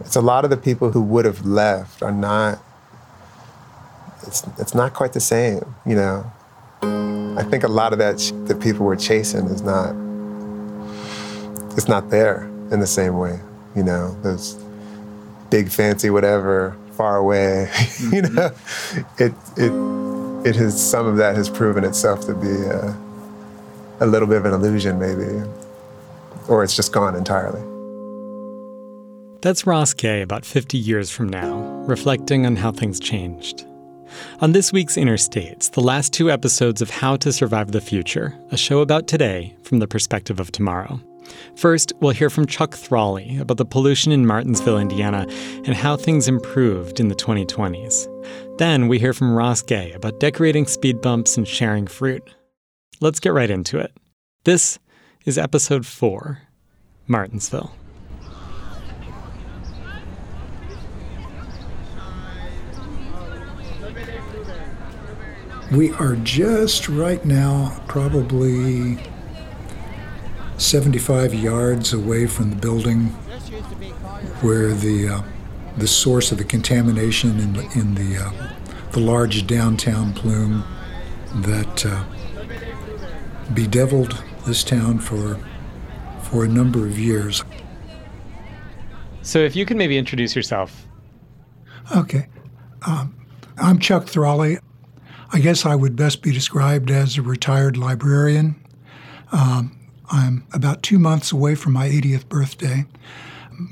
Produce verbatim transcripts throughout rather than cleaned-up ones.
It's a lot of the people who would have left are not, it's it's not quite the same, you know. I think a lot of that sh- that people were chasing is not, it's not there in the same way, you know. Those big, fancy, whatever, far away, you know. It, it, it has, some of that has proven itself to be a, a little bit of an illusion maybe, or it's just gone entirely. That's Ross Gay about fifty years from now, reflecting on how things changed. On this week's Inner States, the last two episodes of How to Survive the Future, a show about today from the perspective of tomorrow. First, we'll hear from Chuck Thrawley about the pollution in Martinsville, Indiana, and how things improved in the twenty twenties. Then we hear from Ross Gay about decorating speed bumps and sharing fruit. Let's get right into it. This is episode four, Martinsville. We are just right now probably seventy-five yards away from the building where the uh, the source of the contamination in the, in the, uh, the large downtown plume that uh, bedeviled this town for for a number of years. So if you can maybe introduce yourself. Okay. Um, I'm Chuck Thrawley. I guess I would best be described as a retired librarian. Um, I'm about two months away from my eightieth birthday.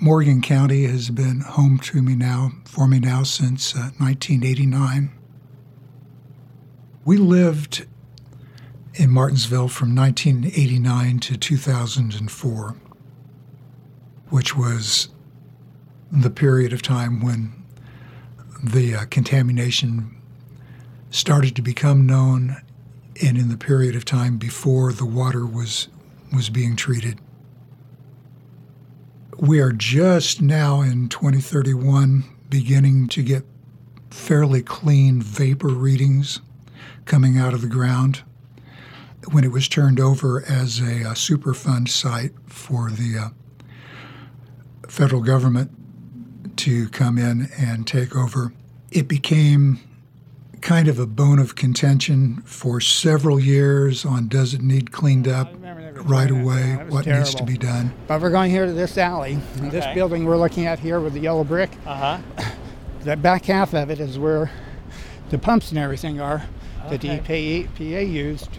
Morgan County has been home to me now, for me now, since uh, nineteen eighty-nine. We lived in Martinsville from nineteen eighty-nine to two thousand four, which was the period of time when the uh, contamination started to become known, and in the period of time before the water was was being treated. We are just now in twenty thirty-one beginning to get fairly clean vapor readings coming out of the ground. When it was turned over as a, a Superfund site for the uh, federal government to come in and take over, it became kind of a bone of contention for several years on does it need cleaned up right away, what terrible. Needs to be done. But we're going here to this alley, okay. This building we're looking at here with the yellow brick, uh-huh. The back half of it is where the pumps and everything are, okay. That the E P A used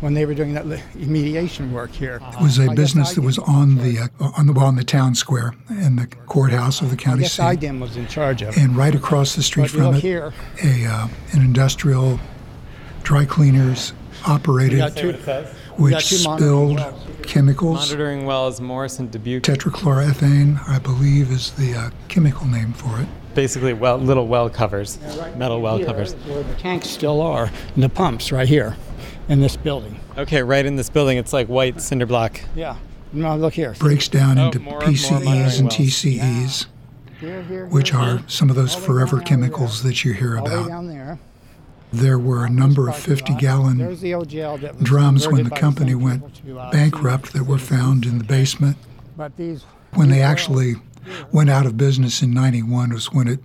when they were doing that remediation work here. Uh-huh. It was a I business that was on the, uh, on the on the town square in the courthouse of the county seat. I guess I D M was in charge of it. And right across the street but from it, here, a uh, an industrial dry cleaners operated, two, which spilled chemicals. Monitoring wells, Morrison, Dubuque. Tetrachloroethane, I believe, is the uh, chemical name for it. Basically, well, little well covers, yeah, right metal well here, covers. Where the tanks still are, and the pumps right here. In this building. Okay, right in this building. It's like white cinder block. Yeah. No, look here. Breaks down oh, into more, P C Es more and wells. T C Es, yeah. here, here, which here, are here. Some of those all forever chemicals there. That you hear all about. Down there. There were a number of fifty-gallon the drums when the company went to, uh, bankrupt that were found in the basement. But these, when these they actually went out of business in ninety-one was when it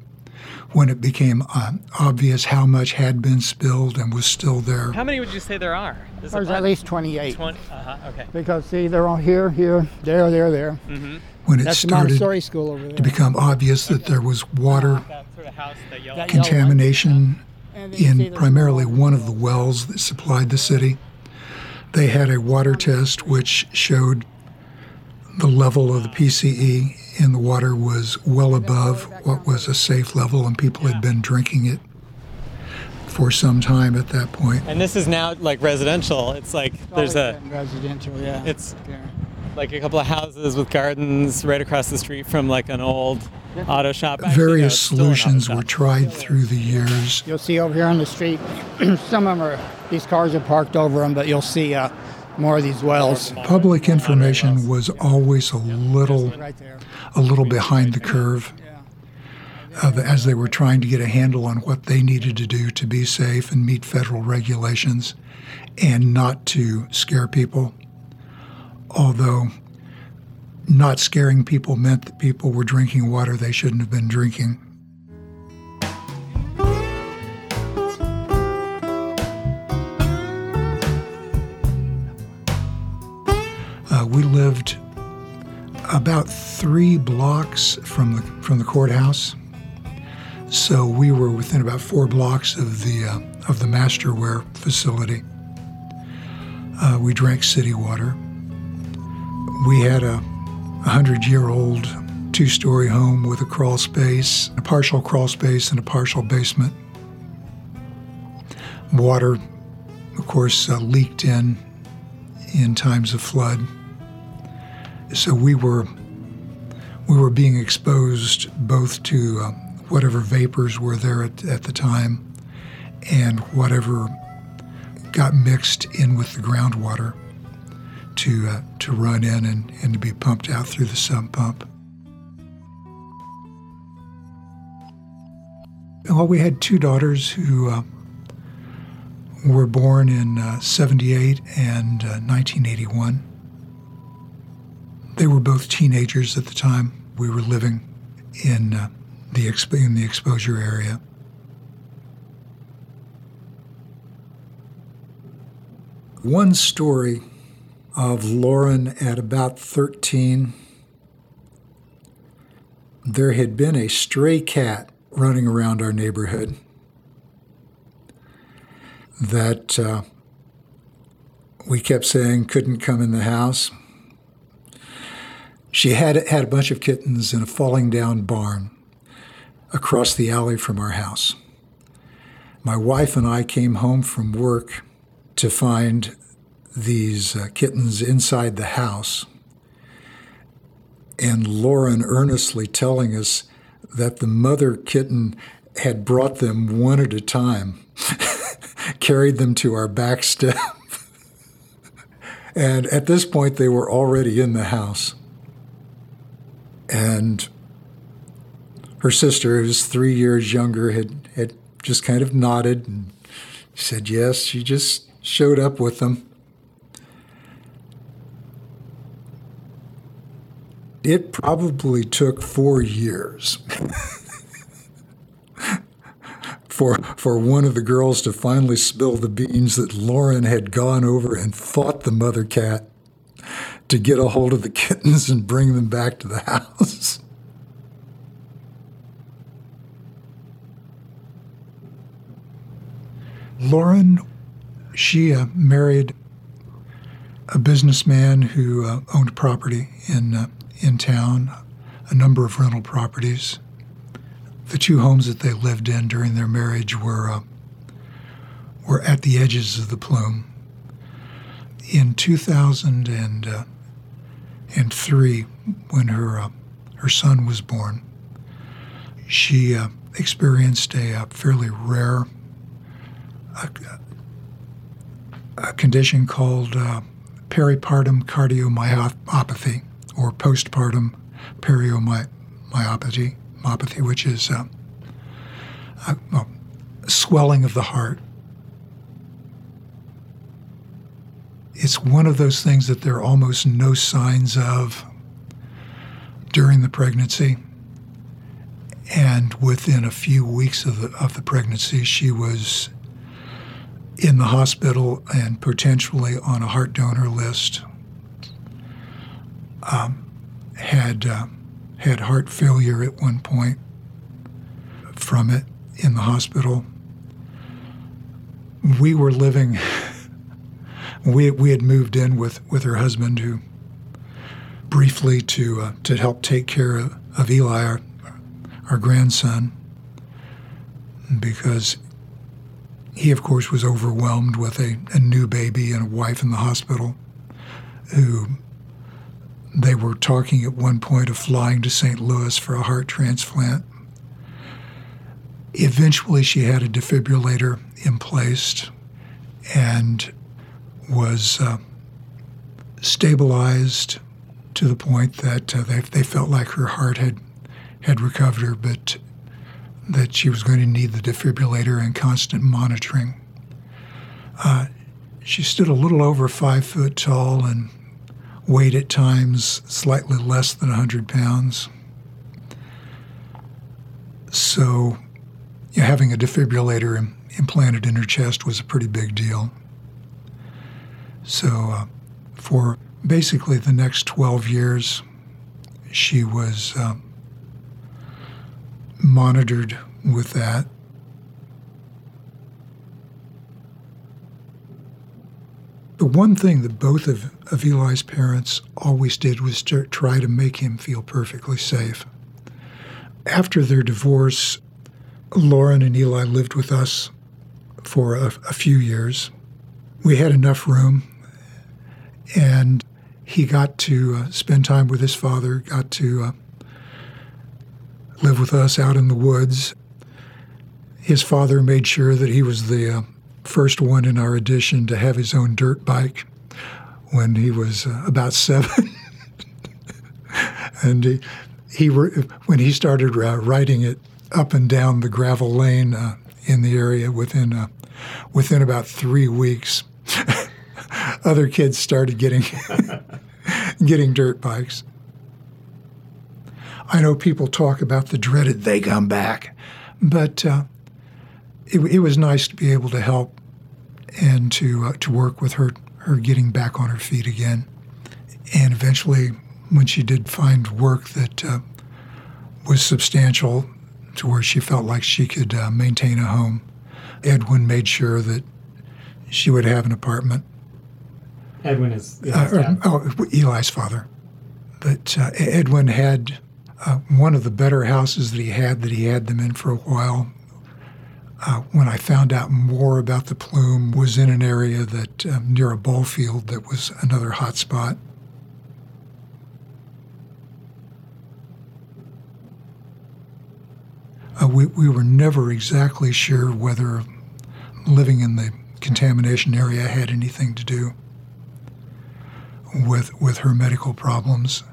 when it became uh, obvious how much had been spilled and was still there. How many would you say there are? There's, There's at least twenty-eight. twenty, uh-huh, okay. Because, see, they're all here, here, there, there, there. Mm-hmm. When it That's started Montessori school over there. To become obvious that okay. there was water that sort of house, that yellow contamination that yellow in primarily one of the wells that supplied the city. They had a water test which showed the level of the P C E in the water was well above what was a safe level, and people yeah. had been drinking it for some time at that point. And this is now like residential. It's like it's there's a residential, yeah. It's yeah. like a couple of houses with gardens right across the street from like an old auto shop. Actually, Various no, solutions were tried through the years. You'll see over here on the street, some of them are, these cars are parked over them, but you'll see uh, more of these wells. Public information was always a little a little behind the curve uh, as they were trying to get a handle on what they needed to do to be safe and meet federal regulations and not to scare people. Although not scaring people meant that people were drinking water they shouldn't have been drinking. Uh, we lived about three blocks from the from the courthouse, so we were within about four blocks of the uh, of the masterware facility. Uh, we drank city water. We had a hundred-year-old two-story home with a crawl space, a partial crawl space, and a partial basement. Water, of course, uh, leaked in in times of flood. So we were we were being exposed both to uh, whatever vapors were there at, at the time and whatever got mixed in with the groundwater to uh, to run in and, and to be pumped out through the sump pump. And well, we had two daughters who uh, were born in uh, seventy-eight and uh, nineteen eighty-one. They were both teenagers at the time. We were living in uh, the exp- in the exposure area. One story of Lauren at about thirteen. There had been a stray cat running around our neighborhood that uh, we kept saying couldn't come in the house. She had had a bunch of kittens in a falling down barn across the alley from our house. My wife and I came home from work to find these uh, kittens inside the house, and Lauren earnestly telling us that the mother kitten had brought them one at a time, carried them to our back step. And at this point, they were already in the house. And her sister, who's three years younger, had, had just kind of nodded and said yes. She just showed up with them. It probably took four years for for one of the girls to finally spill the beans that Lauren had gone over and fought the mother cat to get a hold of the kittens and bring them back to the house. Lauren, she uh, married a businessman who uh, owned property in uh, in town, a number of rental properties. The two homes that they lived in during their marriage were uh, were at the edges of the plume. In two thousand and uh, and three, when her uh, her son was born, she uh, experienced a, a fairly rare uh, a condition called uh, peripartum cardiomyopathy, or postpartum periomyopathy, myopathy, which is uh, a, well, swelling of the heart. It's one of those things that there are almost no signs of during the pregnancy. And within a few weeks of the, of the pregnancy, she was in the hospital and potentially on a heart donor list. Um, had uh, had heart failure at one point from it in the hospital. We were living. we we had moved in with, with her husband, who briefly to uh, to help take care of, of Eli, our, our grandson, because he, of course, was overwhelmed with a, a new baby and a wife in the hospital who they were talking at one point of flying to Saint Louis for a heart transplant. Eventually, she had a defibrillator emplaced and was uh, stabilized to the point that uh, they, they felt like her heart had, had recovered her, but that she was going to need the defibrillator and constant monitoring. Uh, she stood a little over five foot tall and weighed at times slightly less than one hundred pounds. So you know, having a defibrillator im- implanted in her chest was a pretty big deal. So uh, for basically the next twelve years, she was uh, monitored with that. The one thing that both of, of Eli's parents always did was to try to make him feel perfectly safe. After their divorce, Lauren and Eli lived with us for a, a few years. We had enough room, and he got to uh, spend time with his father, got to uh, live with us out in the woods. His father made sure that he was the uh, first one in our edition to have his own dirt bike when he was uh, about seven. And he, he re- when he started uh, riding it up and down the gravel lane uh, in the area within uh, within about three weeks, other kids started getting getting dirt bikes. I know people talk about the dreaded "they come back," but uh, it, it was nice to be able to help and to uh, to work with her her getting back on her feet again. And eventually, when she did find work that uh, was substantial, to where she felt like she could uh, maintain a home, Edwin made sure that she would have an apartment. Edwin is Eli's uh, dad. Oh, Eli's father. But uh, Edwin had uh, one of the better houses that he had, that he had them in for a while. Uh, when I found out more about the plume, was in an area that um, near a ball field that was another hot spot. Uh, we, we were never exactly sure whether living in the contamination area had anything to do with with her medical problems.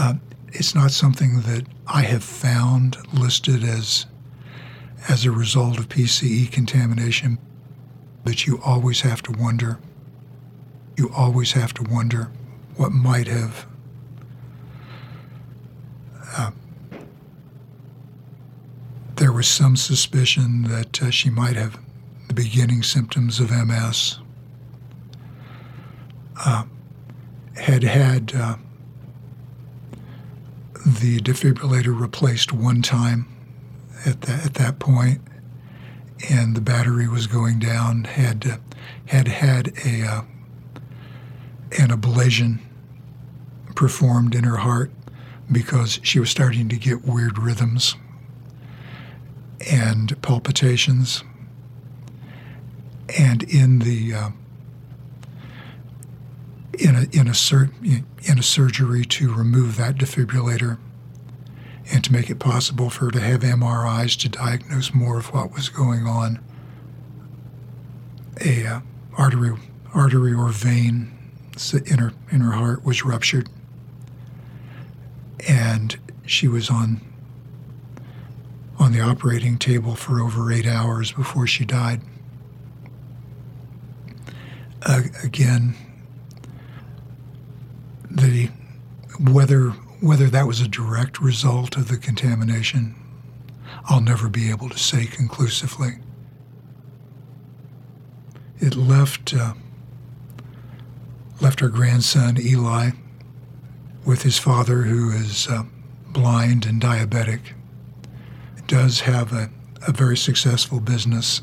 Uh, it's not something that I have found listed as as a result of P C E contamination, but you always have to wonder. You always have to wonder what might have uh, There was some suspicion that uh, she might have the beginning symptoms of M S, uh, had had uh, the defibrillator replaced one time at, the, at that point, and the battery was going down, had uh, had, had a, uh, an ablation performed in her heart because she was starting to get weird rhythms and palpitations, and in the uh, in a in a sur- in a surgery to remove that defibrillator and to make it possible for her to have M R Is to diagnose more of what was going on. A uh, artery artery or vein in her in her heart was ruptured, and she was on. on the operating table for over eight hours before she died. Uh, again, the whether whether that was a direct result of the contamination, I'll never be able to say conclusively. It left uh, left our grandson Eli with his father, who is uh, blind and diabetic. Does have a, a very successful business,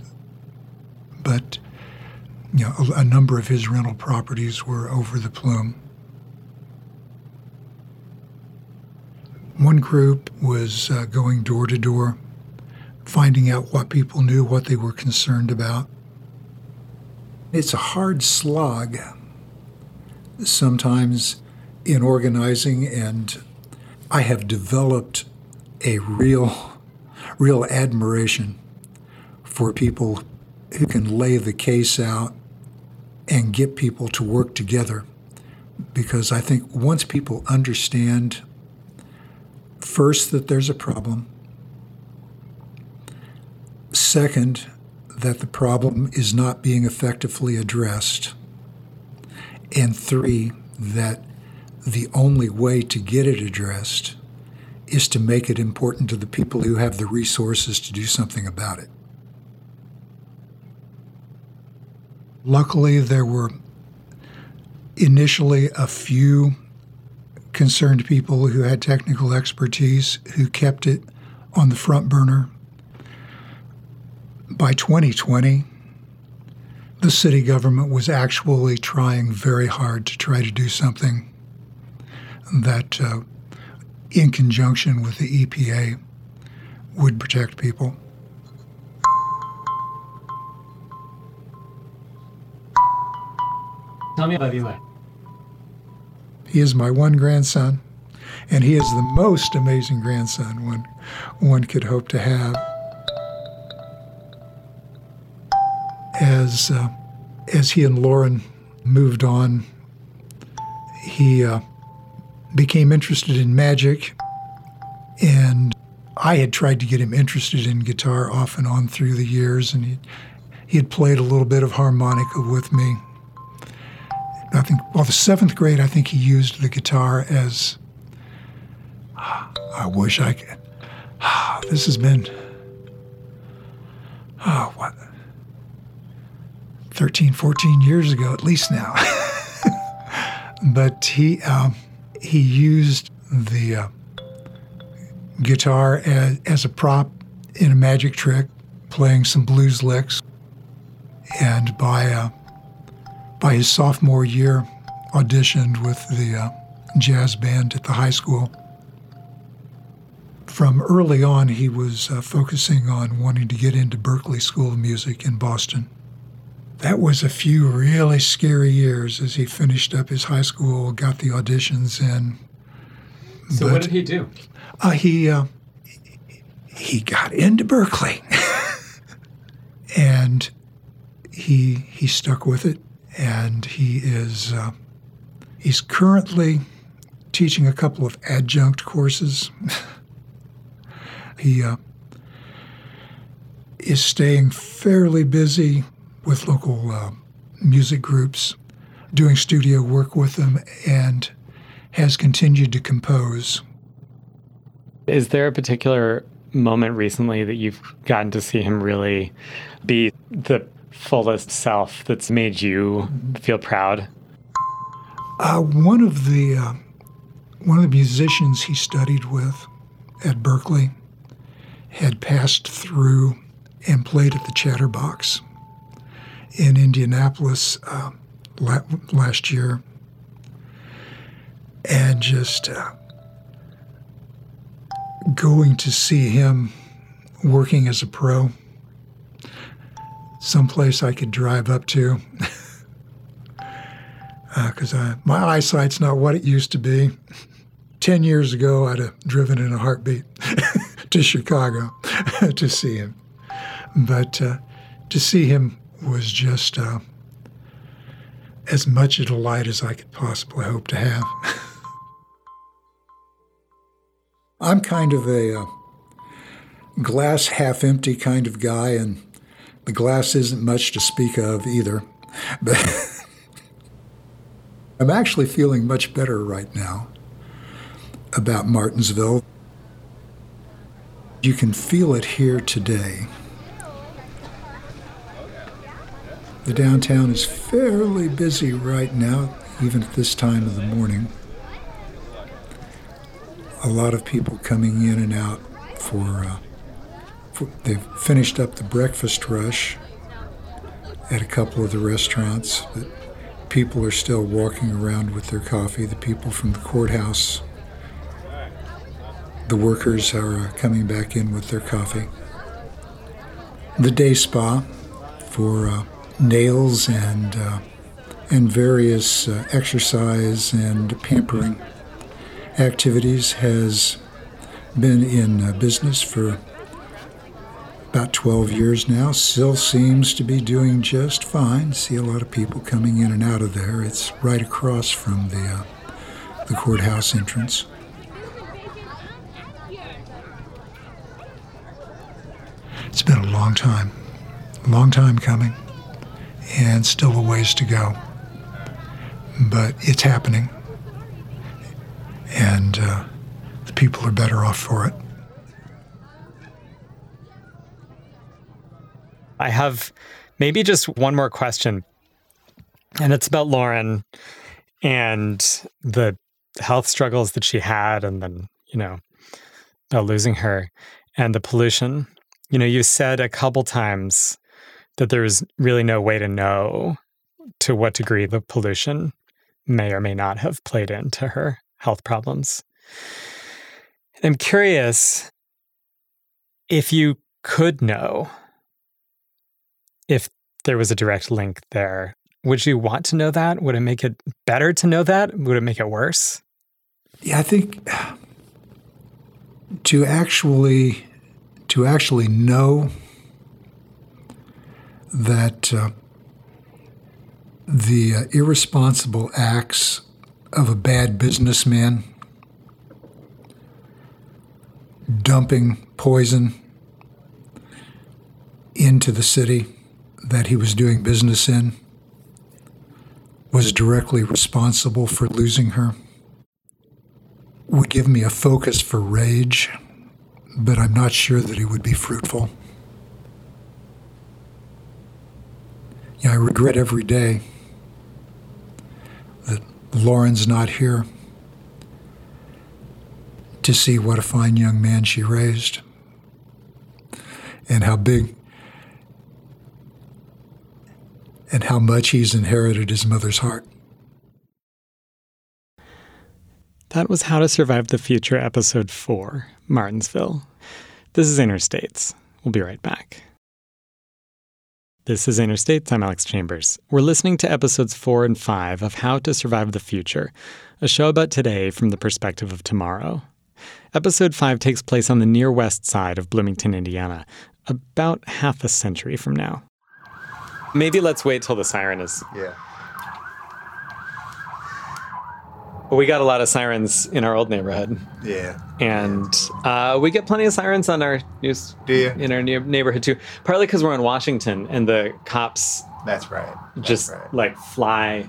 but you know, a, a number of his rental properties were over the plume. One group was uh, going door to door, finding out what people knew, what they were concerned about. It's a hard slog sometimes in organizing, and I have developed a real real admiration for people who can lay the case out and get people to work together, because I think once people understand first that there's a problem, second that the problem is not being effectively addressed, and three that the only way to get it addressed is to make it important to the people who have the resources to do something about it. Luckily, there were initially a few concerned people who had technical expertise who kept it on the front burner. By twenty twenty, the city government was actually trying very hard to try to do something that, uh, in conjunction with the E P A, would protect people. Tell me about Eli. He is my one grandson, and he is the most amazing grandson one, one could hope to have. As uh, as he and Lauren moved on, he uh, became interested in magic, and I had tried to get him interested in guitar off and on through the years, and he, he had played a little bit of harmonica with me. I think, well, the seventh grade, I think he used the guitar as, ah, I wish I could, ah, this has been, ah, what, thirteen, fourteen years ago, at least now. But he um, he used the uh, guitar as, as a prop in a magic trick, playing some blues licks, and by uh, By his sophomore year, auditioned with the uh, jazz band at the high school. From early on, he was uh, focusing on wanting to get into Berklee School of Music in Boston. That was a few really scary years as he finished up his high school, got the auditions in. So but, what did he do? Uh, he uh, he got into Berklee, and he he stuck with it. And he is uh, he's currently teaching a couple of adjunct courses. He uh, is staying fairly busy with local uh, music groups, doing studio work with them, and has continued to compose. Is there a particular moment recently that you've gotten to see him really be the fullest self that's made you feel proud? Uh, one of the uh, one of the musicians he studied with at Berklee had passed through and played at the Chatterbox in Indianapolis uh, la- last year, and just uh, going to see him working as a pro. Someplace I could drive up to, because uh, my eyesight's not what it used to be. Ten years ago, I'd have driven in a heartbeat to Chicago to see him. But uh, to see him was just uh, as much a delight as I could possibly hope to have. I'm kind of a uh, glass half empty kind of guy, and the glass isn't much to speak of either, but I'm actually feeling much better right now about Martinsville. You can feel it here today. The downtown is fairly busy right now, even at this time of the morning. A lot of people coming in and out for uh, They've finished up the breakfast rush at a couple of the restaurants, but people are still walking around with their coffee. The people from the courthouse, the workers are coming back in with their coffee. The day spa for uh, nails and, uh, and various uh, exercise and pampering activities has been in uh, business for about twelve years now, still seems to be doing just fine. See a lot of people coming in and out of there. It's right across from the uh, the courthouse entrance. It's been a long time, long time coming, and still a ways to go. But it's happening, and uh, the people are better off for it. I have maybe just one more question, and it's about Lauren and the health struggles that she had, and then, you know, about losing her and the pollution. You know, you said a couple times that there was really no way to know to what degree the pollution may or may not have played into her health problems. And I'm curious if you could know if there was a direct link there. Would you want to know that? Would it make it better to know that? Would it make it worse? Yeah, I think to actually to actually know that uh, the uh, irresponsible acts of a bad businessman dumping poison into the city that he was doing business in was directly responsible for losing her would give me a focus for rage, but I'm not sure that it would be fruitful. Yeah, I regret every day that Lauren's not here to see what a fine young man she raised and how big and how much he's inherited his mother's heart. That was How to Survive the Future, Episode four, Martinsville. This is Inner States. We'll be right back. This is Inner States. I'm Alex Chambers. We're listening to Episodes four and five of How to Survive the Future, a show about today from the perspective of tomorrow. Episode five takes place on the near west side of Bloomington, Indiana, about half a century from now. Maybe let's wait till the siren is... Yeah. Well, we got a lot of sirens in our old neighborhood. Yeah. And uh, we get plenty of sirens on our news... Do you? In our neighborhood, too. Partly because we're in Washington, and the cops... That's right. That's just, right. like, fly...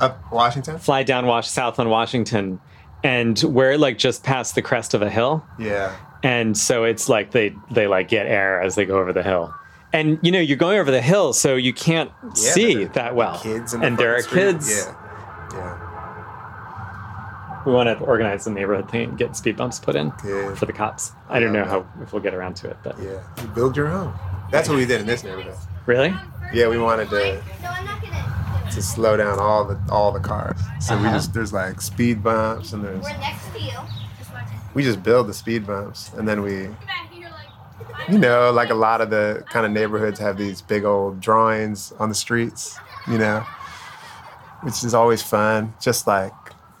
Up Washington? Fly down wash south on Washington, and we're, like, just past the crest of a hill. Yeah. And so it's like they, they like, get air as they go over the hill. And, you know, you're going over the hill, so you can't yeah, see that well. Kids in the and there are street. Kids. Yeah. Yeah. We want to organize the neighborhood thing and get speed bumps put in yeah. for the cops. I yeah. don't know how if we'll get around to it. But yeah, you build your own. That's what we did in this neighborhood. Really? Yeah, we wanted to to slow down all the all the cars. So uh-huh. we just there's like speed bumps and there's. We're next to you. We just build the speed bumps and then we. You know, like a lot of the kind of neighborhoods have these big old drawings on the streets, you know, which is always fun. Just like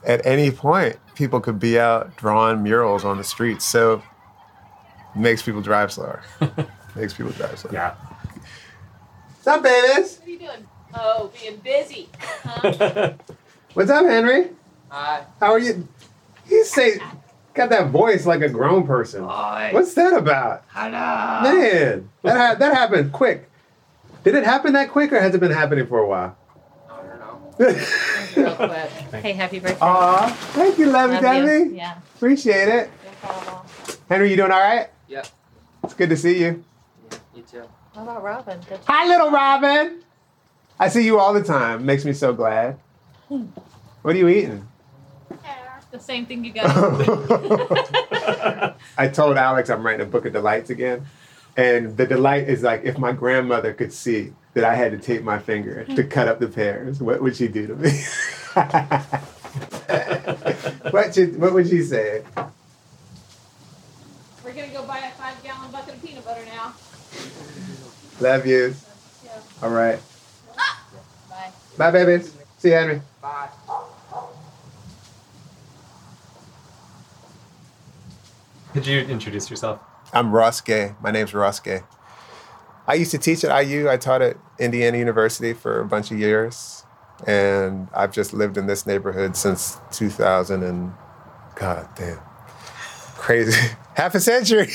at any point, people could be out drawing murals on the streets. So it makes people drive slower. makes people drive slower. Yeah. What's up, babies? What are you doing? Oh, being busy. Huh? What's up, Henry? Hi. How are you? You say... Got that voice like a grown person. Boy. What's that about? Hello. Man, that ha- that happened quick. Did it happen that quick, or has it been happening for a while? I don't know. Hey, happy birthday. Aw, thank you, lovey dovey. Yeah. Appreciate it. No Henry, you doing all right? Yeah. It's good to see you. Yeah, you too. How about Robin? Good Hi, little Robin. I see you all the time. Makes me so glad. Hmm. What are you eating? The same thing you got. I told Alex I'm writing a book of delights again. And the delight is like, if my grandmother could see that I had to tape my finger to cut up the pears, what would she do to me? what, she, what would she say? We're going to go buy a five-gallon bucket of peanut butter now. Love you. Yeah. All right. Ah! Bye. Bye, babies. See you, Henry. Bye. Could you introduce yourself? I'm Ross Gay. My name's Ross Gay. I used to teach at I U. I taught at Indiana University for a bunch of years. And I've just lived in this neighborhood since two thousand and, god damn, crazy. Half a century.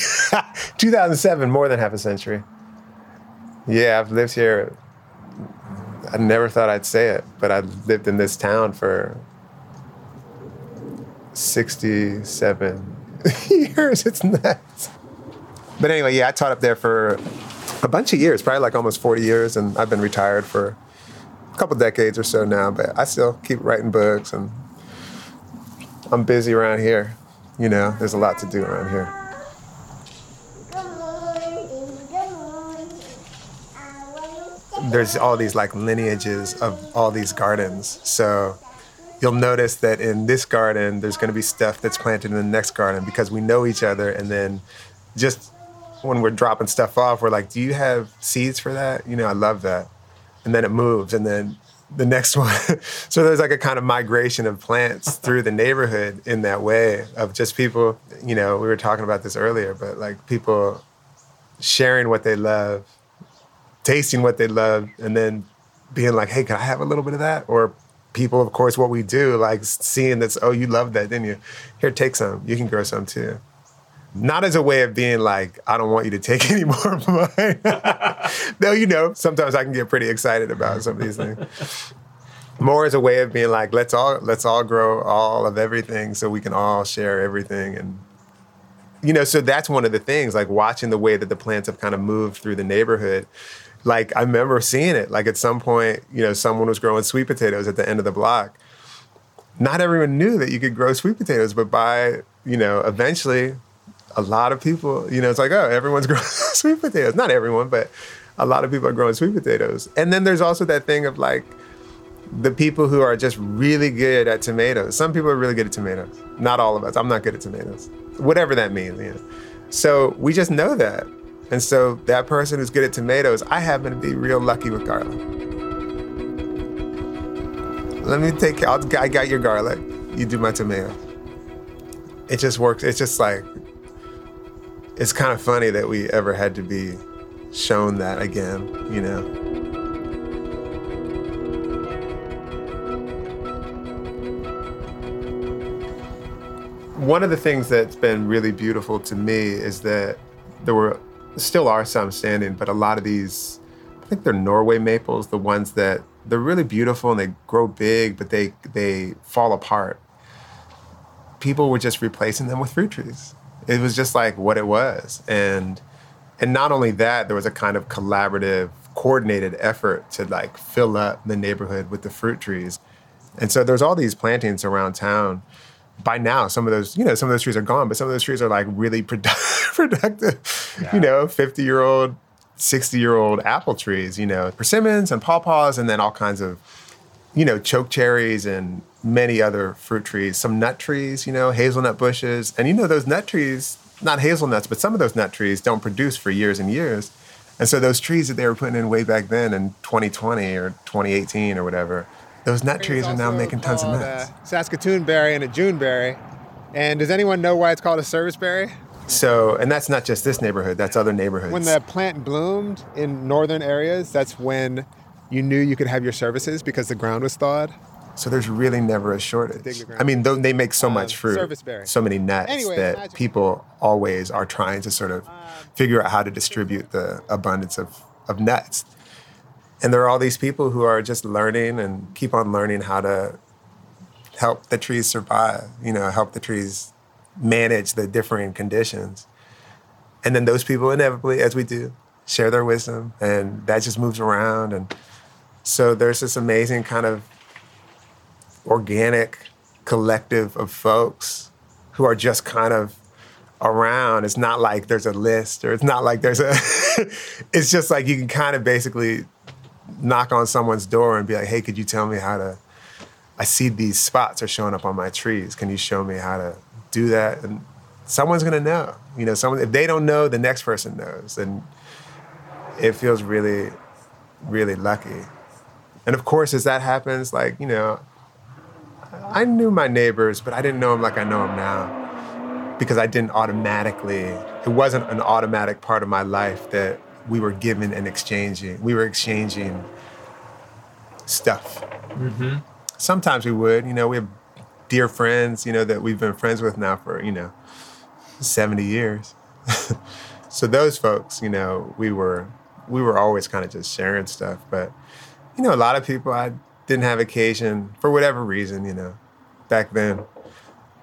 two thousand seven, more than half a century. Yeah, I've lived here. I never thought I'd say it, but I've lived in this town for sixty-seven years. It's nuts. But anyway, yeah, I taught up there for a bunch of years, probably like almost forty years, and I've been retired for a couple decades or so now, but I still keep writing books, and I'm busy around here. You know, there's a lot to do around here. There's all these like lineages of all these gardens. So you'll notice that in this garden, there's gonna be stuff that's planted in the next garden because we know each other. And then just when we're dropping stuff off, we're like, do you have seeds for that? You know, I love that. And then it moves, and then the next one. So there's like a kind of migration of plants through the neighborhood in that way of just people, you know, we were talking about this earlier, but like people sharing what they love, tasting what they love, and then being like, hey, can I have a little bit of that? Or people, of course, what we do, like seeing that's, oh, you love that, didn't you? Here, take some. You can grow some too. Not as a way of being like, I don't want you to take any more of mine. Though, you know, sometimes I can get pretty excited about some of these things. More as a way of being like, let's all let's all grow all of everything so we can all share everything. And, you know, so that's one of the things, like watching the way that the plants have kind of moved through the neighborhood. Like, I remember seeing it. Like, at some point, you know, someone was growing sweet potatoes at the end of the block. Not everyone knew that you could grow sweet potatoes, but by, you know, eventually... a lot of people, you know, it's like, oh, everyone's growing sweet potatoes. Not everyone, but a lot of people are growing sweet potatoes. And then there's also that thing of like the people who are just really good at tomatoes. Some people are really good at tomatoes. Not all of us. I'm not good at tomatoes. Whatever that means, you know. So we just know that. And so that person who's good at tomatoes, I happen to be real lucky with garlic. Let me take, I'll, I got your garlic. You do my tomato. It just works. It's just like, it's kind of funny that we ever had to be shown that again, you know? One of the things that's been really beautiful to me is that there were, still are some standing, but a lot of these, I think they're Norway maples, the ones that, they're really beautiful and they grow big, but they they fall apart. People were just replacing them with fruit trees. It was just like what it was. And and not only that, there was a kind of collaborative, coordinated effort to like fill up the neighborhood with the fruit trees. And so there's all these plantings around town. By now, some of those, you know, some of those trees are gone, but some of those trees are like really produ- productive, yeah. You know, fifty-year-old, sixty-year-old apple trees, you know, persimmons and pawpaws, and then all kinds of, you know, chokecherries and many other fruit trees, some nut trees, you know, hazelnut bushes. And you know, those nut trees, not hazelnuts, but some of those nut trees don't produce for years and years. And so those trees that they were putting in way back then in twenty twenty or twenty eighteen or whatever, those nut trees are now making tons of nuts. Uh, Saskatoon berry and a June berry. And does anyone know why it's called a service berry? So, and that's not just this neighborhood, that's other neighborhoods. When the plant bloomed in northern areas, that's when you knew you could have your services because the ground was thawed. So there's really never a shortage. I mean, they make so much um, fruit, so many nuts anyway, that magic. People always are trying to sort of um, figure out how to distribute the abundance of, of nuts. And there are all these people who are just learning and keep on learning how to help the trees survive, you know, help the trees manage the differing conditions. And then those people inevitably, as we do, share their wisdom, and that just moves around. And so there's this amazing kind of organic collective of folks who are just kind of around. It's not like there's a list, or it's not like there's a, it's just like you can kind of basically knock on someone's door and be like, hey, could you tell me how to, I see these spots are showing up on my trees. Can you show me how to do that? And someone's gonna know, you know, someone, if they don't know, the next person knows. And it feels really, really lucky. And of course, as that happens, like, you know, I knew my neighbors, but I didn't know them like I know them now, because I didn't automatically, it wasn't an automatic part of my life that we were given and exchanging. We were exchanging stuff. Mm-hmm. Sometimes we would, you know, we have dear friends, you know, that we've been friends with now for, you know, seventy years. So those folks, you know, we were, we were always kind of just sharing stuff. But, you know, a lot of people I didn't have occasion, for whatever reason, you know, back then.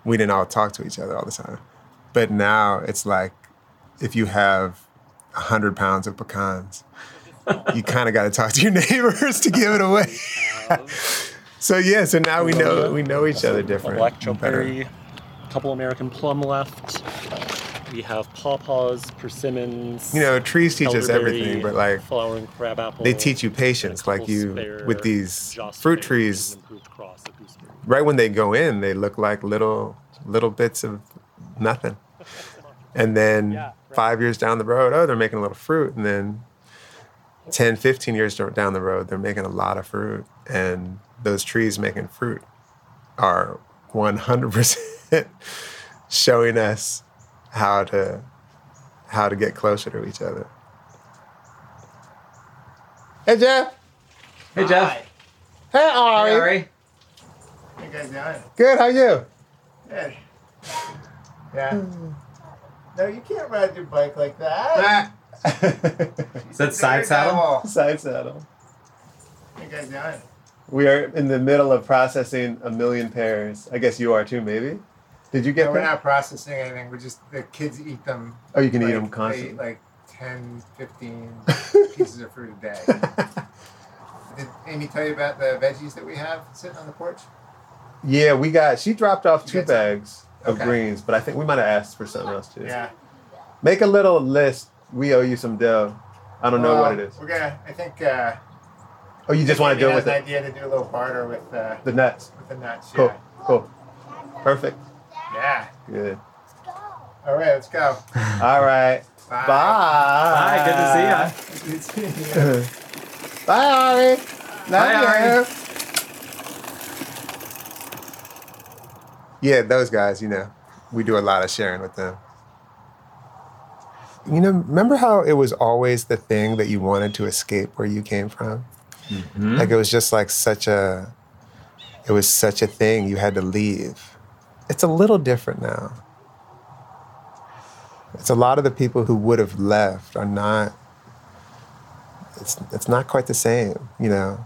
we didn't all talk to each other all the time. But now it's like, if you have one hundred pounds of pecans, you kind of got to talk to your neighbors to give it away. So yeah, so now we know we know each other different. Blackberry, a couple American plum left. We have pawpaws, persimmons. You know, trees teach us everything, but like flowering crab apple, they teach you patience. Like you with these fruit trees, right when they go in, they look like little little bits of nothing. And then five years down the road, oh, they're making a little fruit. And then ten, fifteen years down the road, they're making a lot of fruit. And those trees making fruit are one hundred percent showing us how to how to get closer to each other. Hey, Jeff. Hey, Jeff. Hi. Hey, Ari. Hey, Ari. How you guys doing? Good, how are you? Good. Yeah. Mm. No, you can't ride your bike like that. Is that side saddle? Side saddle. How you guys doing? We are in the middle of processing a million pears. I guess you are too, maybe? Did you get no, that? We're not processing anything. We're just, the kids eat them. Oh, you can like, eat them constantly? They eat like ten, fifteen pieces of fruit a day. Did Amy tell you about the veggies that we have sitting on the porch? Yeah, we got, she dropped off you two bags some? of okay. greens, but I think we might have asked for something else too. Yeah. Make a little list. We owe you some dough. I don't well, know what it is. We're going to, I think... Uh, oh, you just want to do it with it? I have an idea to do a little barter with... Uh, the nuts. With the nuts, yeah. Cool, cool. Perfect. Yeah. Good. All right, let's go. All right. Bye. Bye. Bye. Good to see you. Good to see you. Bye, Ari. Bye, Ari. Yeah, those guys, you know, we do a lot of sharing with them. You know, remember how it was always the thing that you wanted to escape where you came from? Mm-hmm. Like, it was just like such a, it was such a thing. You had to leave. It's a little different now. It's a lot of the people who would have left are not, it's it's not quite the same, you know?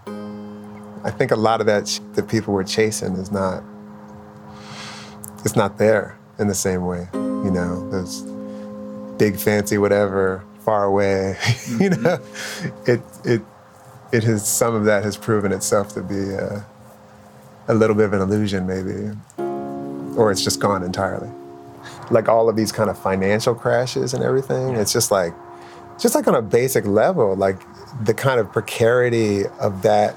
I think a lot of that sh- that people were chasing is not, it's not there in the same way, you know? Those big, fancy, whatever, far away, mm-hmm. you know? It, it, It has, some of that has proven itself to be uh, a little bit of an illusion, maybe, or it's just gone entirely. Like all of these kind of financial crashes and everything, it's just like, just like on a basic level, like the kind of precarity of that,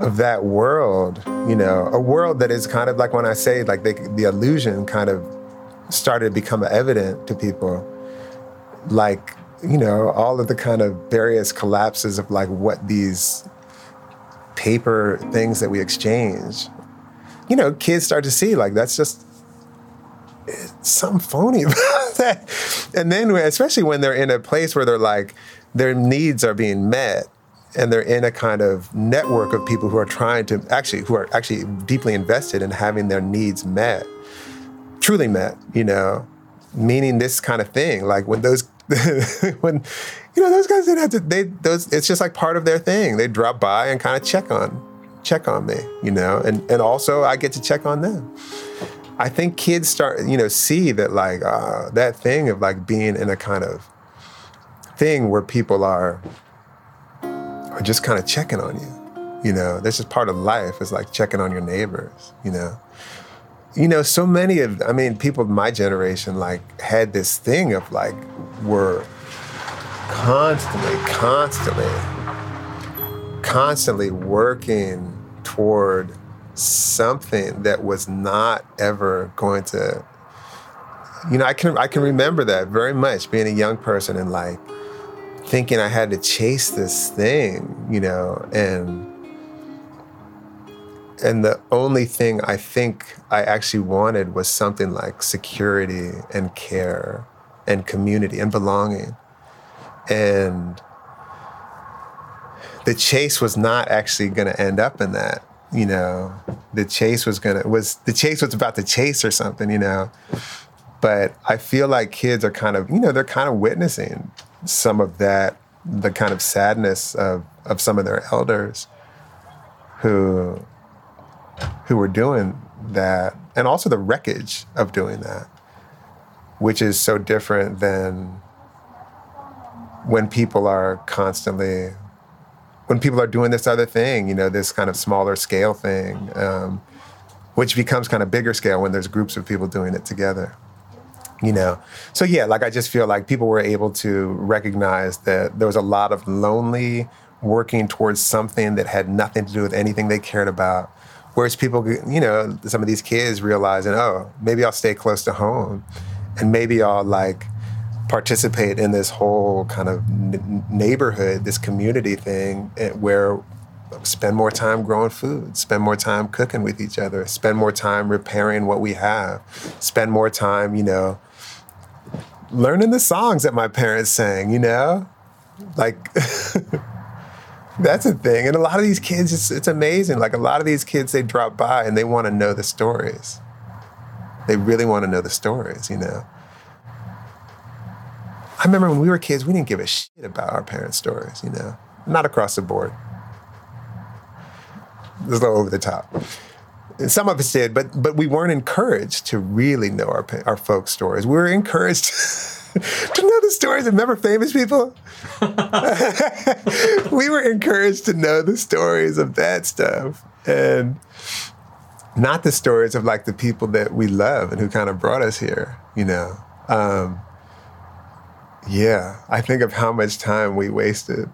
of that world, you know, a world that is kind of like when I say like they, the illusion kind of started to become evident to people, like. You know, all of the kind of various collapses of like what these paper things that we exchange, you know, kids start to see like that's just something phony about that. And then especially when they're in a place where they're like, their needs are being met and they're in a kind of network of people who are trying to actually, who are actually deeply invested in having their needs met, truly met, you know, meaning this kind of thing. Like when those when, you know, those guys didn't have to, they, those, it's just like part of their thing. They drop by and kind of check on, check on me, you know, and, and also I get to check on them. I think kids start, you know, see that like, uh, that thing of like being in a kind of thing where people are, are just kind of checking on you, you know, this is part of life. It's like checking on your neighbors, you know. You know, so many of, I mean, people of my generation, like, had this thing of, like, were constantly, constantly, constantly working toward something that was not ever going to, you know, I can I can remember that very much, being a young person and, like, thinking I had to chase this thing, you know, and... And the only thing I think I actually wanted was something like security and care and community and belonging. And the chase was not actually gonna end up in that, you know. The chase was gonna, was the chase was about to chase or something, you know. But I feel like kids are kind of, you know, they're kind of witnessing some of that, the kind of sadness of, of some of their elders who, who were doing that and also the wreckage of doing that, which is so different than when people are constantly, when people are doing this other thing, you know, this kind of smaller scale thing, um, which becomes kind of bigger scale when there's groups of people doing it together, you know? So yeah, like I just feel like people were able to recognize that there was a lot of lonely working towards something that had nothing to do with anything they cared about. Whereas people, you know, some of these kids realizing, oh, maybe I'll stay close to home and maybe I'll like participate in this whole kind of n- neighborhood, this community thing where spend more time growing food, spend more time cooking with each other, spend more time repairing what we have, spend more time, you know, learning the songs that my parents sang, you know, like... That's a thing. And a lot of these kids, it's, it's amazing. Like a lot of these kids, they drop by and they want to know the stories. They really want to know the stories, you know. I remember when we were kids, we didn't give a shit about our parents' stories, you know. Not across the board. It was a little over the top. And some of us did, but but we weren't encouraged to really know our, our folks' stories. We were encouraged to know the stories of remember famous people. We were encouraged to know the stories of that stuff and not the stories of like the people that we love and who kind of brought us here, you know. Um, yeah, I think of how much time we wasted,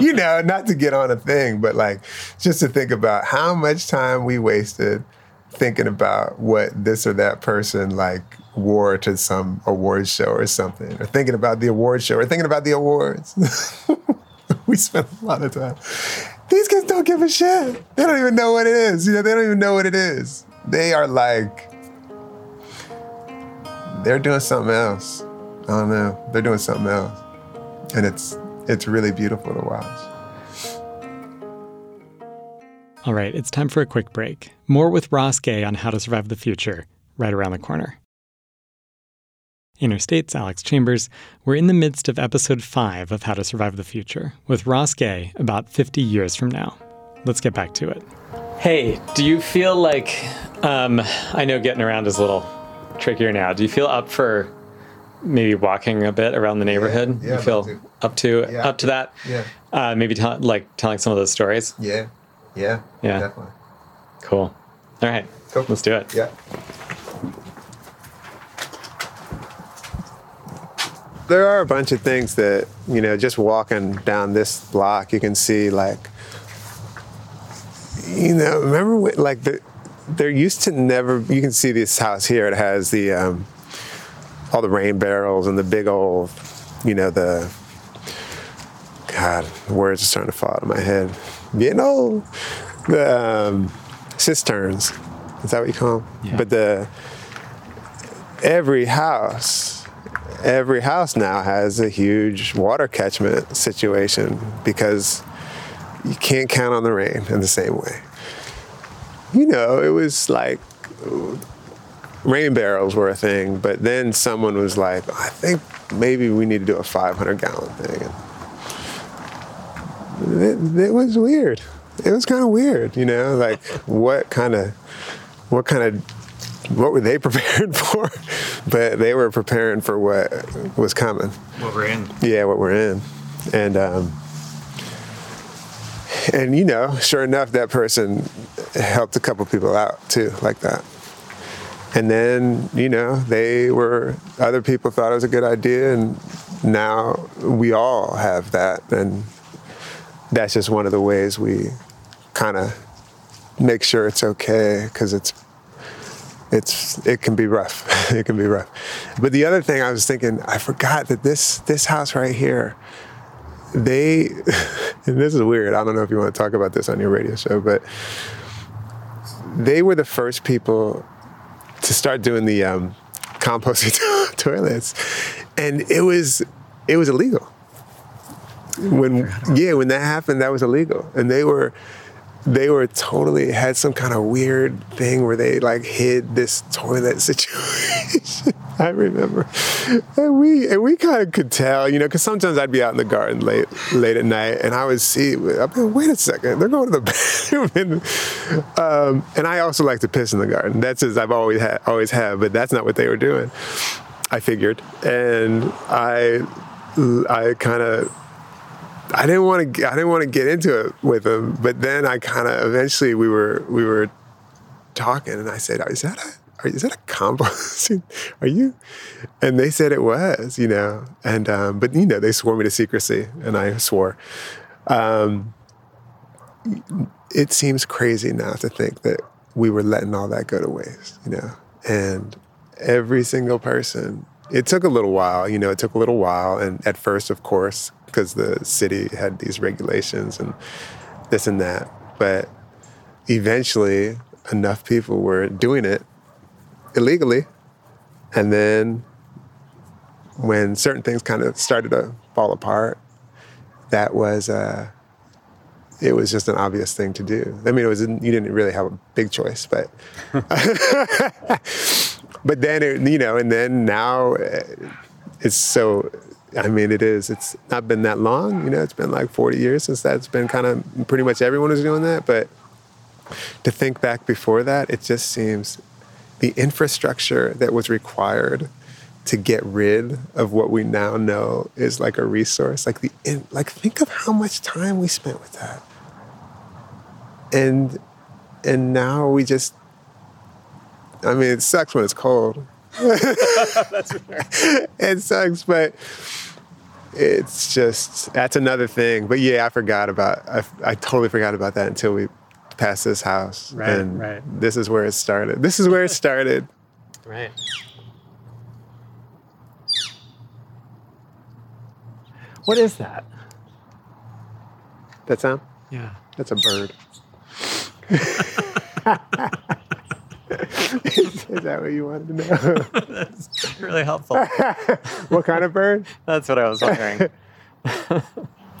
you know, not to get on a thing, but like just to think about how much time we wasted thinking about what this or that person like wore to some award show or something, or thinking about the award show, or thinking about the awards. We spent a lot of time. These kids don't give a shit. They don't even know what it is. You know, they don't even know what it is. They are like, they're doing something else. I don't know. They're doing something else. And it's it's really beautiful to watch. All right, it's time for a quick break. More with Ross Gay on How to Survive the Future, right around the corner. Inner States, Alex Chambers. We're in the midst of episode five of How to Survive the Future with Ross Gay about fifty years from now. Let's get back to it. Hey, do you feel like, um, I know getting around is a little trickier now. Do you feel up for maybe walking a bit around the neighborhood? Yeah, yeah, you feel to. up to yeah, up to that? Yeah. Uh, maybe t- like telling some of those stories? Yeah. Yeah, yeah, definitely. Cool. All right, cool. Let's do it. Yeah. There are a bunch of things that, you know, just walking down this block, you can see like, you know, remember when, like the, there used to never, you can see this house here. It has the, um, all the rain barrels and the big old, you know, the, God, words are starting to fall out of my head. You know, the um, cisterns, is that what you call them? Yeah. But the, every house, every house now has a huge water catchment situation because you can't count on the rain in the same way. You know, it was like, rain barrels were a thing, but then someone was like, I think maybe we need to do a five hundred gallon thing. It, it was weird. It was kind of weird, you know, like what kind of, what kind of, what were they prepared for? But they were preparing for what was coming. What we're in. Yeah, what we're in. And, um, and you know, sure enough, that person helped a couple people out too, like that. And then, you know, they were, other people thought it was a good idea. And now we all have that. And that's just one of the ways we kind of make sure it's okay, because it's it's it can be rough. It can be rough. But the other thing I was thinking, I forgot that this this house right here, they, and this is weird, I don't know if you want to talk about this on your radio show, but they were the first people to start doing the um, composting toilets, and it was it was illegal. When yeah, when that happened, that was illegal, and they were they were totally had some kind of weird thing where they like hid this toilet situation. I remember, and we and we kind of could tell, you know, because sometimes I'd be out in the garden late late at night, and I would see. I'd be like, wait a second, they're going to the bathroom, and, um, and I also like to piss in the garden. That's as I've always had, always have, but that's not what they were doing. I figured, and I, I kind of. I didn't want to. I didn't want to get into it with them, but then I kind of eventually we were we were talking, and I said, "Is that a is that a compost? Are you?" And they said it was, you know. And um, but you know, they swore me to secrecy, and I swore. Um, it seems crazy now to think that we were letting all that go to waste, you know. And every single person. It took a little while, you know. It took a little while, and at first, of course. Because the city had these regulations and this and that. But eventually, enough people were doing it illegally. And then when certain things kind of started to fall apart, that was, uh, it was just an obvious thing to do. I mean, it was you didn't really have a big choice, but... but then, it, you know, and then now it's so... I mean, it is. It's not been that long. You know, it's been like forty years since that's been kind of pretty much everyone is doing that. But to think back before that, it just seems the infrastructure that was required to get rid of what we now know is like a resource. Like, the like think of how much time we spent with that. And, and now we just, I mean, it sucks when it's cold. That's fair. It sucks, but it's just that's another thing. But yeah, I forgot about I, I totally forgot about that until we passed this house. Right, and right. This is where it started. This is where it started. Right. What is that? That sound? Yeah, that's a bird. Is that what you wanted to know? That's really helpful. What kind of bird? That's what I was wondering. I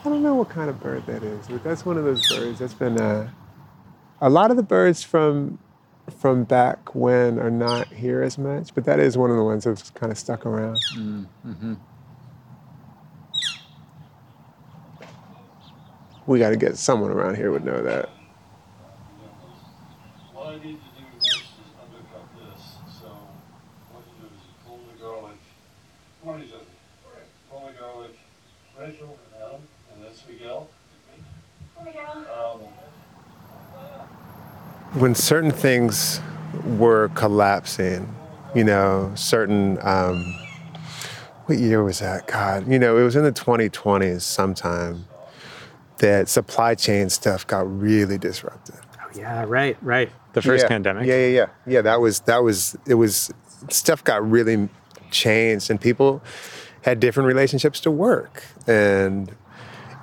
don't know what kind of bird that is, but that's one of those birds that's been... Uh, a lot of the birds from from back when are not here as much, but that is one of the ones that's kind of stuck around. Mm-hmm. We got to get someone around here would know that. When certain things were collapsing, you know, certain, um, what year was that? God, you know, it was in the twenty twenties sometime that supply chain stuff got really disrupted. Oh yeah, right, right. The first yeah. pandemic. Yeah, yeah, yeah. Yeah, that was, that was, it was, stuff got really changed and people had different relationships to work. And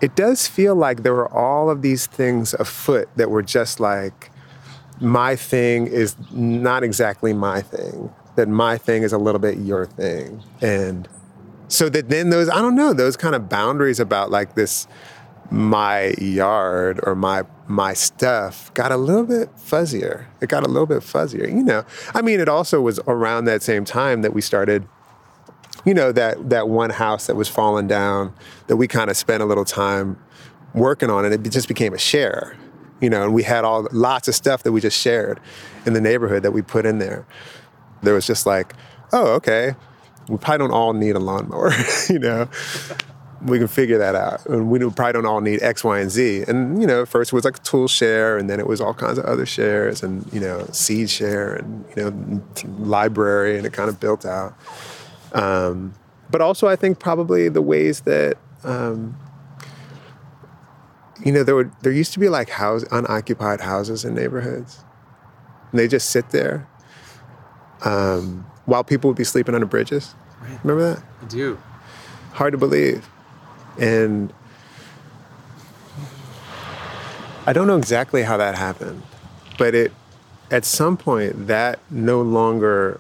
it does feel like there were all of these things afoot that were just like, my thing is not exactly my thing, that my thing is a little bit your thing. And so that then those, I don't know, those kind of boundaries about like this, my yard or my my stuff got a little bit fuzzier. It got a little bit fuzzier, you know. I mean, it also was around that same time that we started, you know, that, that one house that was falling down that we kind of spent a little time working on, and it just became a share. You know, and we had all lots of stuff that we just shared in the neighborhood that we put in there. There was just like, oh, okay, we probably don't all need a lawnmower, you know. We can figure that out. And we probably don't all need X, Y, and Z. And, you know, first it was like a tool share, and then it was all kinds of other shares and, you know, seed share and, you know, library, and it kind of built out. Um, but also I think probably the ways that... Um, You know, there were, there used to be like house, unoccupied houses in neighborhoods. And they just sit there um, while people would be sleeping under bridges. Right. Remember that? I do. Hard to believe. And I don't know exactly how that happened, but it at some point that no longer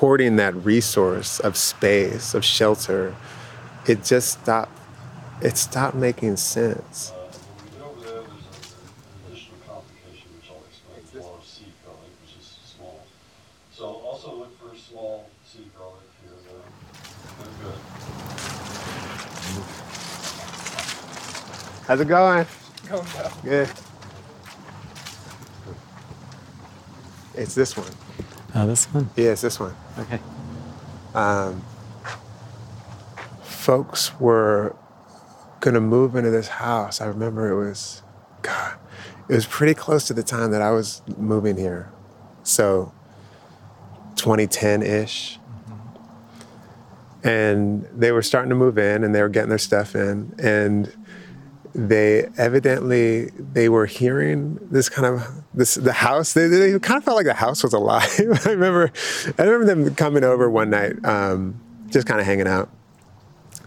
hoarding that resource of space, of shelter, it just stopped. It stopped making sense. How's it going? Going well. Good. It's this one. Oh, this one? Yeah, it's this one. Okay. Um, folks were going to move into this house. I remember it was, God, it was pretty close to the time that I was moving here. So twenty ten-ish. Mm-hmm. And they were starting to move in and they were getting their stuff in. And they evidently, they were hearing this kind of, this the house, they, they kind of felt like the house was alive. I remember I remember them coming over one night, um, just kind of hanging out.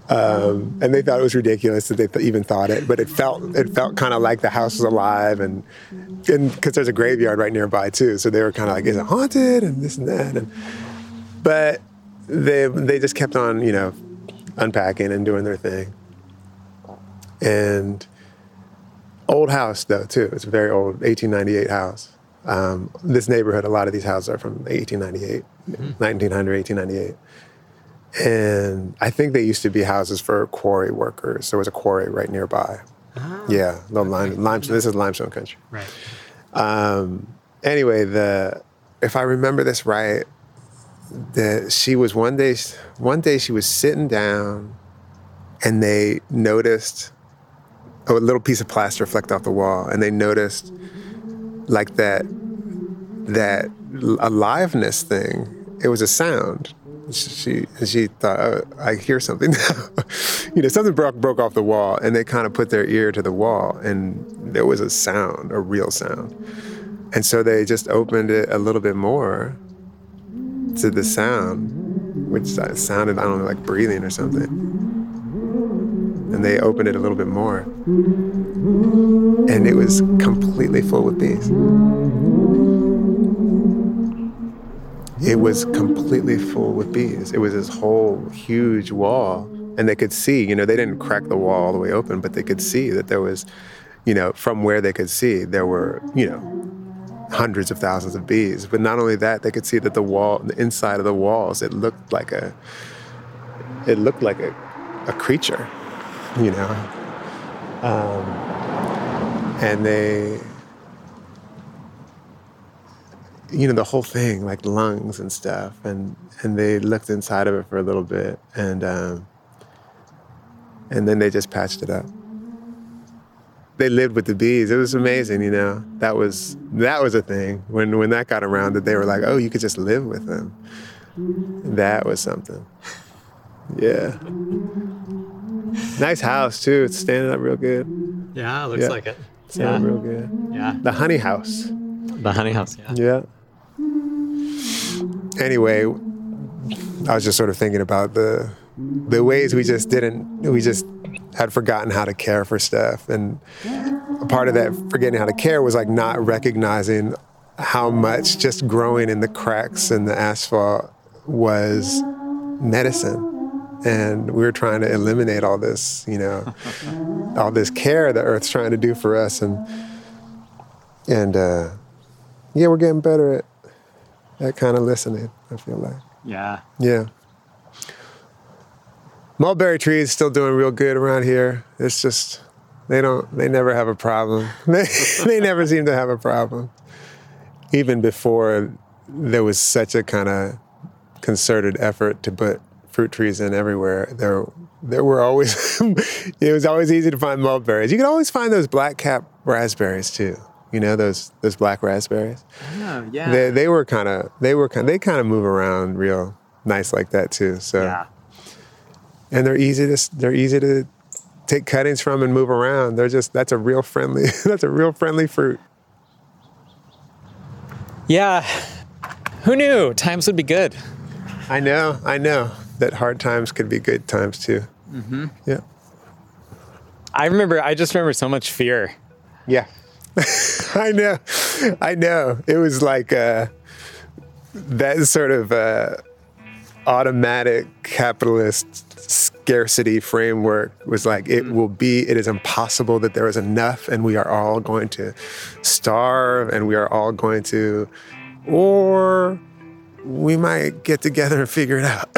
Um, and they thought it was ridiculous that they th- even thought it, but it felt it felt kind of like the house was alive, and and because there's a graveyard right nearby too, so they were kind of like, is it haunted and this and that, and but they they just kept on, you know, unpacking and doing their thing. And old house though too, it's a very old eighteen ninety-eight house. Um, this neighborhood, a lot of these houses are from eighteen ninety-eight, mm-hmm. nineteen hundred, eighteen ninety-eight. And I think they used to be houses for quarry workers. There was a quarry right nearby. Ah, yeah, little lime, right. limestone. This is limestone country. Right. Um, anyway, the if I remember this right, that she was one day, one day she was sitting down, and they noticed oh, a little piece of plaster flecked off the wall, and they noticed like that that aliveness thing. It was a sound. She she thought, oh, I hear something now. You know, something broke broke off the wall, and they kind of put their ear to the wall, and there was a sound, a real sound. And so they just opened it a little bit more to the sound, which sounded, I don't know, like breathing or something. And they opened it a little bit more, and it was completely full with bees. It was completely full with bees. It was this whole huge wall, and they could see, you know, they didn't crack the wall all the way open, but they could see that there was, you know, from where they could see, there were, you know, hundreds of thousands of bees. But not only that, they could see that the wall, the inside of the walls, it looked like a, it looked like a, a creature, you know. Um, and they... you know, the whole thing, like lungs and stuff. And, and they looked inside of it for a little bit. And um, and then they just patched it up. They lived with the bees. It was amazing, you know. That was that was a thing. When when that got around, that they were like, oh, you could just live with them. That was something. Yeah. Nice house, too. It's standing up real good. Yeah, looks yeah. like it. It's standing yeah. real good. Yeah. The honey house. The honey house, yeah. Yeah. Anyway, I was just sort of thinking about the the ways we just didn't, we just had forgotten how to care for stuff. And part of that forgetting how to care was like not recognizing how much just growing in the cracks and the asphalt was medicine. And we were trying to eliminate all this, you know, all this care the Earth's trying to do for us. And, and, uh, yeah, we're getting better at that kind of listening, I feel like. Yeah. Yeah. Mulberry trees still doing real good around here. It's just, they don't, they never have a problem. They, they never seem to have a problem. Even before there was such a kind of concerted effort to put fruit trees in everywhere, there there were always, it was always easy to find mulberries. You could always find those black-cap raspberries too. You know, those those black raspberries. Oh yeah. They they were kind of they were kind they kind of move around real nice like that too. So. Yeah. And they're easy to they're easy to take cuttings from and move around. They're just that's a real friendly that's a real friendly fruit. Yeah. Who knew times would be good? I know I know that hard times could be good times too. Mm-hmm. Yeah. I remember I just remember so much fear. Yeah. I know, I know. It was like uh, that sort of uh, automatic capitalist scarcity framework was like, it will be, it is impossible that there is enough and we are all going to starve and we are all going to, or we might get together and figure it out.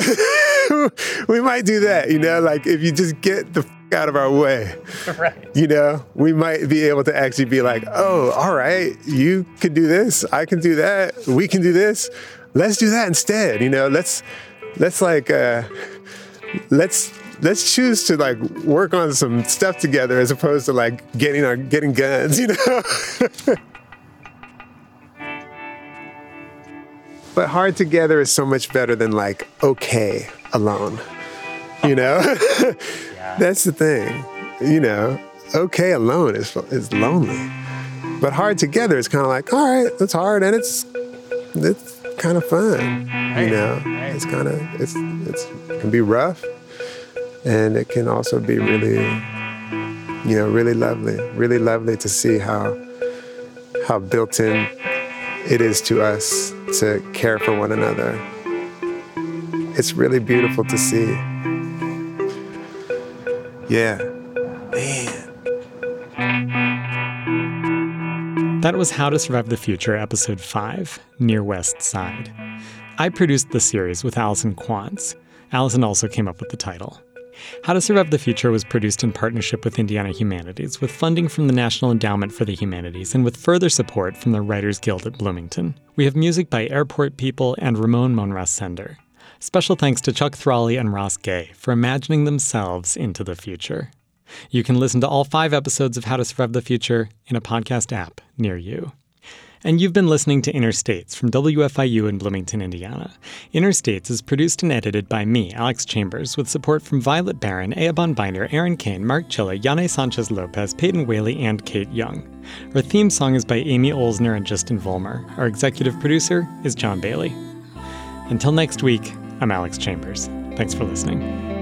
We might do that, you know, like if you just get the out of our way. Right. You know, we might be able to actually be like, oh, all right, you can do this. I can do that. We can do this. Let's do that instead. You know, let's let's like uh, let's let's choose to like work on some stuff together as opposed to like getting our getting guns, you know. But hard together is so much better than like okay alone. You know, yeah. That's the thing, you know, okay alone is is lonely, but hard together is kind of like, all right, it's hard and it's it's kind of fun, right. You know, right. It's kind of, it's, it's it can be rough and it can also be really, you know, really lovely, really lovely to see how, how built in it is to us to care for one another. It's really beautiful to see. Yeah. Man. That was How to Survive the Future, Episode five, Near West Side. I produced the series with Alison Quantz. Alison also came up with the title. How to Survive the Future was produced in partnership with Indiana Humanities, with funding from the National Endowment for the Humanities, and with further support from the Writers Guild at Bloomington. We have music by Airport People and Ramon Monras-Sender. Special thanks to Chuck Thrawley and Ross Gay for imagining themselves into the future. You can listen to all five episodes of How to Survive the Future in a podcast app near you. And you've been listening to Inner States from W F I U in Bloomington, Indiana. Inner States is produced and edited by me, Alex Chambers, with support from Violet Barron, Eobon Biner, Aaron Kane, Mark Chilla, Yane Sanchez-Lopez, Peyton Whaley, and Kate Young. Our theme song is by Amy Olsner and Justin Vollmer. Our executive producer is John Bailey. Until next week, I'm Alex Chambers. Thanks for listening.